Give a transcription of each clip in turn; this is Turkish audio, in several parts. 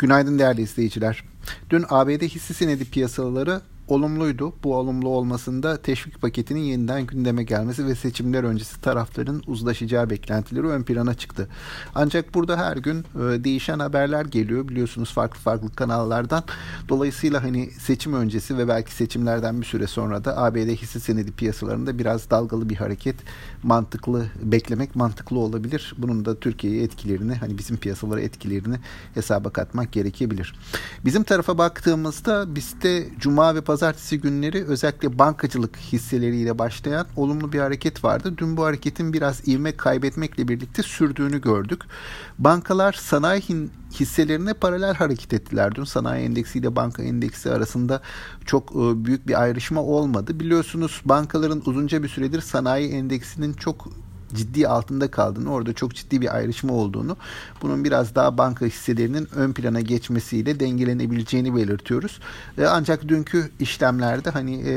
Günaydın değerli izleyiciler. Dün ABD hisse senedi piyasaları olumluydu. Bu olumlu olmasında teşvik paketinin yeniden gündeme gelmesi ve seçimler öncesi tarafların uzlaşacağı beklentileri ön plana çıktı. Ancak burada her gün değişen haberler geliyor biliyorsunuz farklı kanallardan. Dolayısıyla hani seçim öncesi ve belki seçimlerden bir süre sonra da ABD hisse senedi piyasalarında biraz dalgalı bir hareket beklemek mantıklı olabilir. Bunun da Türkiye'ye etkilerini bizim piyasalara etkilerini hesaba katmak gerekebilir. Bizim tarafa baktığımızda bizde Cuma ve Pazartesi günleri özellikle bankacılık hisseleriyle başlayan olumlu bir hareket vardı. Dün bu hareketin biraz ivme kaybetmekle birlikte sürdüğünü gördük. Bankalar sanayi hisselerine paralel hareket ettiler. Dün sanayi endeksiyle banka endeksi arasında çok büyük bir ayrışma olmadı. Biliyorsunuz bankaların uzunca bir süredir sanayi endeksinin çok ciddi altında kaldığını, orada çok ciddi bir ayrışma olduğunu, bunun biraz daha banka hisselerinin ön plana geçmesiyle dengelenebileceğini belirtiyoruz. Ancak dünkü işlemlerde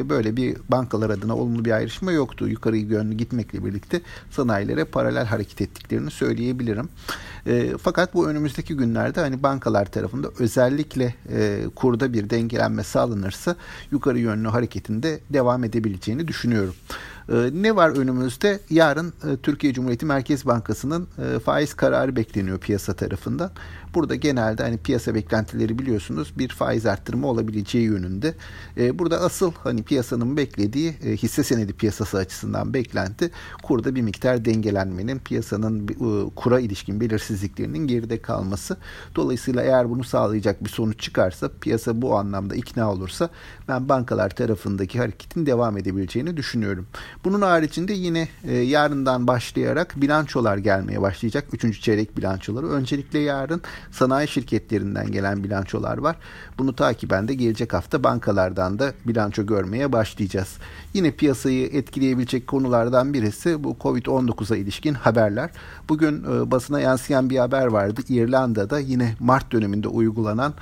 böyle bir bankalar adına olumlu bir ayrışma yoktu. Yukarı yönlü gitmekle birlikte sanayilere paralel hareket ettiklerini söyleyebilirim. Fakat bu önümüzdeki günlerde bankalar tarafında özellikle kurda bir dengelenme sağlanırsa yukarı yönlü hareketin de devam edebileceğini düşünüyorum. Ne var önümüzde? Yarın Türkiye Cumhuriyeti Merkez Bankası'nın faiz kararı bekleniyor piyasa tarafından. Burada genelde piyasa beklentileri biliyorsunuz bir faiz arttırma olabileceği yönünde. Burada asıl piyasanın beklediği hisse senedi piyasası açısından beklenti kurda bir miktar dengelenmenin, piyasanın kura ilişkin belirsizliklerinin geride kalması. Dolayısıyla eğer bunu sağlayacak bir sonuç çıkarsa, piyasa bu anlamda ikna olursa ben bankalar tarafındaki hareketin devam edebileceğini düşünüyorum. Bunun haricinde yine yarından başlayarak bilançolar gelmeye başlayacak. 3. çeyrek bilançoları. Öncelikle yarın sanayi şirketlerinden gelen bilançolar var. Bunu takiben de gelecek hafta bankalardan da bilanço görmeye başlayacağız. Yine piyasayı etkileyebilecek konulardan birisi bu Covid-19'a ilişkin haberler. Bugün basına yansıyan bir haber vardı. İrlanda'da yine Mart döneminde uygulanan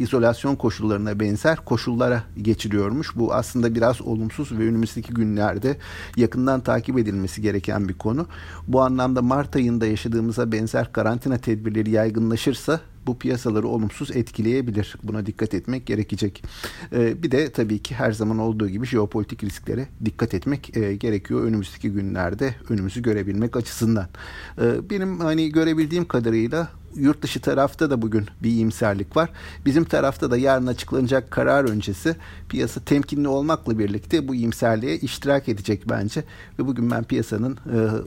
izolasyon koşullarına benzer koşullara geçiriyormuş. Bu aslında biraz olumsuz ve önümüzdeki günlerde yakından takip edilmesi gereken bir konu. Bu anlamda Mart ayında yaşadığımıza benzer karantina tedbirleri yaygınlaşırsa bu piyasaları olumsuz etkileyebilir. Buna dikkat etmek gerekecek. Bir de tabii ki her zaman olduğu gibi jeopolitik risklere dikkat etmek gerekiyor. Önümüzdeki günlerde önümüzü görebilmek açısından. Benim görebildiğim kadarıyla yurt dışı tarafta da bugün bir iyimserlik var. Bizim tarafta da yarın açıklanacak karar öncesi piyasa temkinli olmakla birlikte bu iyimserliğe iştirak edecek bence. Ve bugün ben piyasanın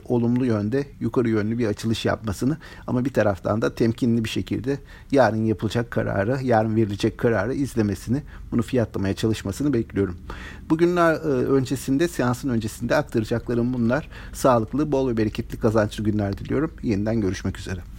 olumlu yönde yukarı yönlü bir açılış yapmasını ama bir taraftan da temkinli bir şekilde yarın verilecek kararı izlemesini, bunu fiyatlamaya çalışmasını bekliyorum. Bugünler öncesinde, seansın öncesinde aktaracaklarım bunlar. Sağlıklı, bol ve bereketli, kazançlı günler diliyorum. Yeniden görüşmek üzere.